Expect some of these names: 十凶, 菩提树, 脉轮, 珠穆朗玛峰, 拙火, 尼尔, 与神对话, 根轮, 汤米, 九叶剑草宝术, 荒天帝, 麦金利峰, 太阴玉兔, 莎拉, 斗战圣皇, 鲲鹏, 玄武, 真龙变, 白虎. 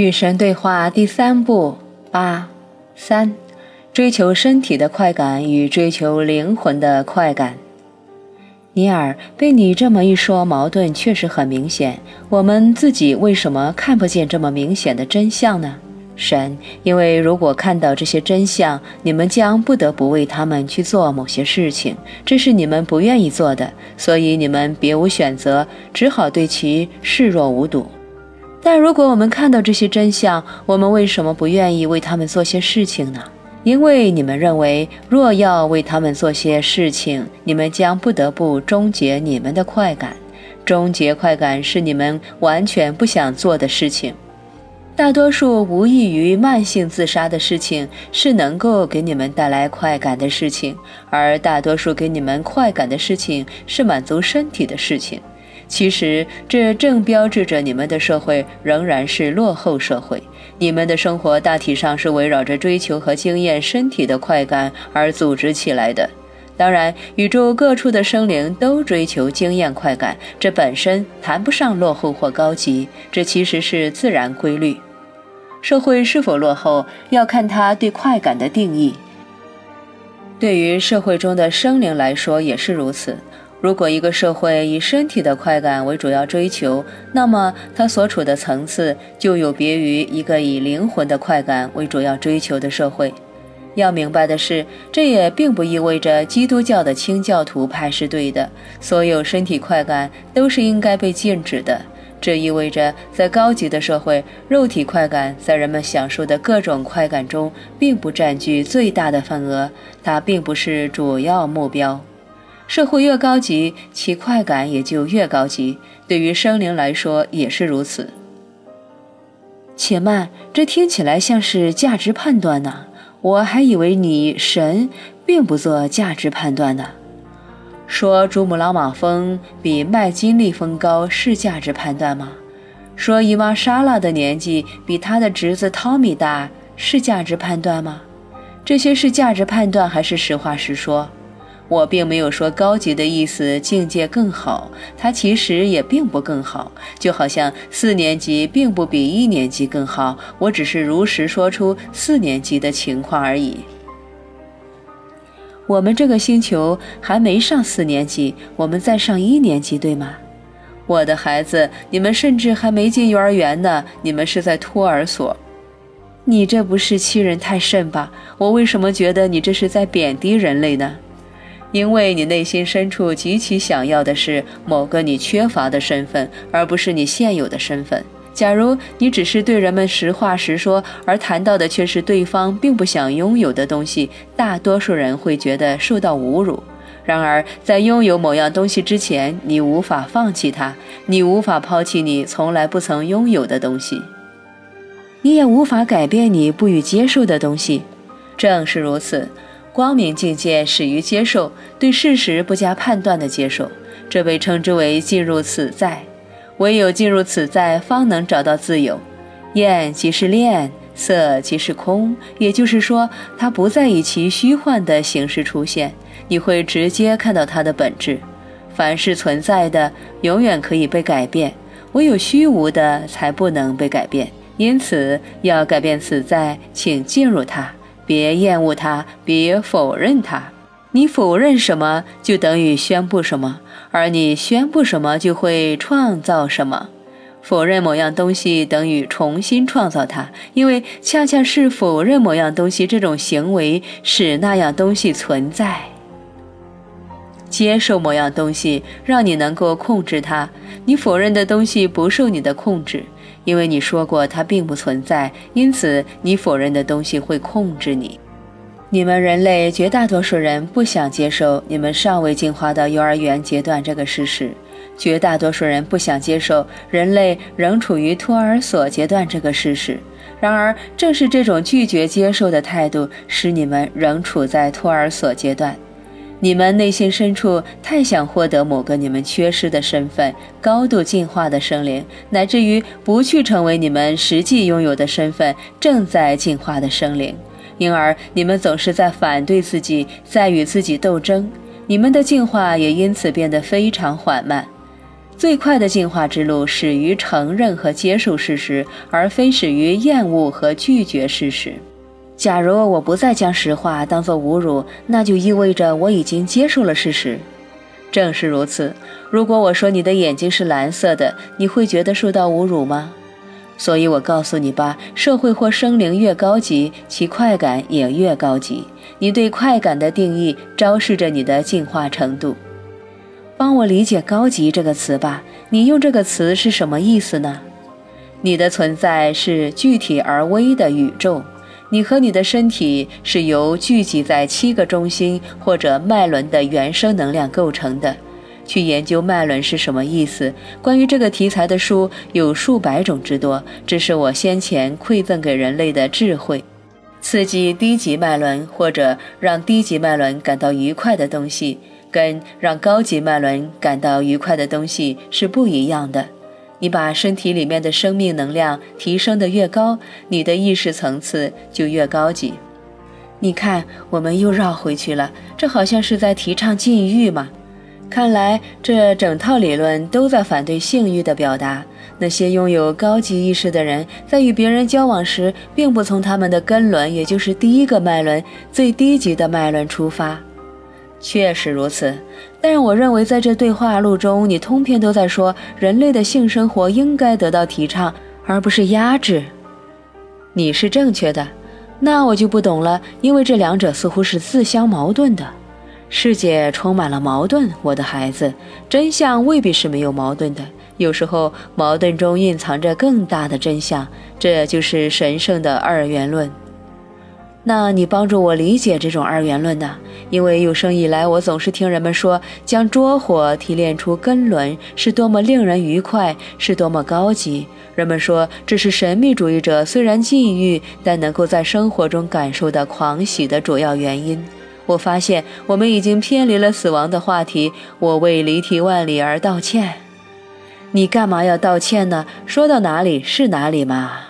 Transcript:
与神对话第三部8:3，追求身体的快感与追求灵魂的快感。尼尔，被你这么一说，矛盾确实很明显。我们自己为什么看不见这么明显的真相呢？神，因为如果看到这些真相，你们将不得不为他们去做某些事情，这是你们不愿意做的，所以你们别无选择，只好对其视若无睹。但如果我们看到这些真相，我们为什么不愿意为他们做些事情呢？因为你们认为，若要为他们做些事情，你们将不得不终结你们的快感。终结快感是你们完全不想做的事情。大多数无异于慢性自杀的事情是能够给你们带来快感的事情，而大多数给你们快感的事情是满足身体的事情。其实这正标志着你们的社会仍然是落后社会，你们的生活大体上是围绕着追求和经验身体的快感而组织起来的。当然，宇宙各处的生灵都追求经验快感，这本身谈不上落后或高级，这其实是自然规律。社会是否落后，要看它对快感的定义。对于社会中的生灵来说也是如此。如果一个社会以身体的快感为主要追求，那么它所处的层次就有别于一个以灵魂的快感为主要追求的社会。要明白的是，这也并不意味着基督教的清教徒派是对的，所有身体快感都是应该被禁止的。这意味着在高级的社会，肉体快感在人们享受的各种快感中并不占据最大的份额，它并不是主要目标。社会越高级，其快感也就越高级，对于生灵来说也是如此。且慢，这听起来像是价值判断呢，我还以为你神并不做价值判断呢。说珠穆朗玛峰比麦金利峰高是价值判断吗？说姨妈莎拉的年纪比她的侄子汤米大是价值判断吗？这些是价值判断还是实话实说？我并没有说高级的意思境界更好，它其实也并不更好，就好像4年级并不比1年级更好，我只是如实说出4年级的情况而已。我们这个星球还没上4年级，我们再上1年级，对吗？我的孩子，你们甚至还没进幼儿园呢，你们是在托儿所。你这不是欺人太甚吧？我为什么觉得你这是在贬低人类呢？因为你内心深处极其想要的是某个你缺乏的身份，而不是你现有的身份。假如你只是对人们实话实说，而谈到的却是对方并不想拥有的东西，大多数人会觉得受到侮辱。然而，在拥有某样东西之前，你无法放弃它，你无法抛弃你从来不曾拥有的东西，你也无法改变你不予接受的东西。正是如此，光明境界始于接受，对事实不加判断的接受，这被称之为进入此在。唯有进入此在，方能找到自由。焰即是炼，色即是空，也就是说，它不再以其虚幻的形式出现，你会直接看到它的本质。凡是存在的，永远可以被改变，唯有虚无的才不能被改变。因此，要改变此在，请进入它。别厌恶它，别否认它。你否认什么，就等于宣布什么，而你宣布什么，就会创造什么。否认某样东西等于重新创造它，因为恰恰是否认某样东西这种行为使那样东西存在。接受某样东西，让你能够控制它。你否认的东西不受你的控制，因为你说过它并不存在，因此你否认的东西会控制你。你们人类绝大多数人不想接受你们尚未进化到幼儿园阶段这个事实，绝大多数人不想接受人类仍处于托儿所阶段这个事实。然而，正是这种拒绝接受的态度，使你们仍处在托儿所阶段。你们内心深处太想获得某个你们缺失的身份，高度进化的生灵，乃至于不去成为你们实际拥有的身份，正在进化的生灵。因而，你们总是在反对自己，在与自己斗争，你们的进化也因此变得非常缓慢。最快的进化之路始于承认和接受事实，而非始于厌恶和拒绝事实。假如我不再将实话当作侮辱，那就意味着我已经接受了事实。正是如此，如果我说你的眼睛是蓝色的，你会觉得受到侮辱吗？所以我告诉你吧，社会或生灵越高级，其快感也越高级。你对快感的定义昭示着你的进化程度。帮我理解高级这个词吧，你用这个词是什么意思呢？你的存在是具体而微的宇宙，你和你的身体是由聚集在7个中心或者脉轮的原生能量构成的。去研究脉轮是什么意思，关于这个题材的书有数百种之多，这是我先前馈赠给人类的智慧。刺激低级脉轮或者让低级脉轮感到愉快的东西，跟让高级脉轮感到愉快的东西是不一样的。你把身体里面的生命能量提升得越高，你的意识层次就越高级。你看，我们又绕回去了，这好像是在提倡禁欲嘛。看来这整套理论都在反对性欲的表达。那些拥有高级意识的人在与别人交往时，并不从他们的根轮，也就是第一个脉轮，最低级的脉轮出发。确实如此，但是我认为在这对话录中，你通篇都在说人类的性生活应该得到提倡，而不是压制。你是正确的，那我就不懂了，因为这两者似乎是自相矛盾的。世界充满了矛盾，我的孩子，真相未必是没有矛盾的，有时候矛盾中蕴藏着更大的真相，这就是神圣的二元论。那你帮助我理解这种二元论呢？因为有生以来我总是听人们说，将拙火提炼出根轮是多么令人愉快，是多么高级。人们说这是神秘主义者虽然禁欲，但能够在生活中感受到狂喜的主要原因。我发现我们已经偏离了死亡的话题，我为离题万里而道歉。你干嘛要道歉呢？说到哪里是哪里嘛。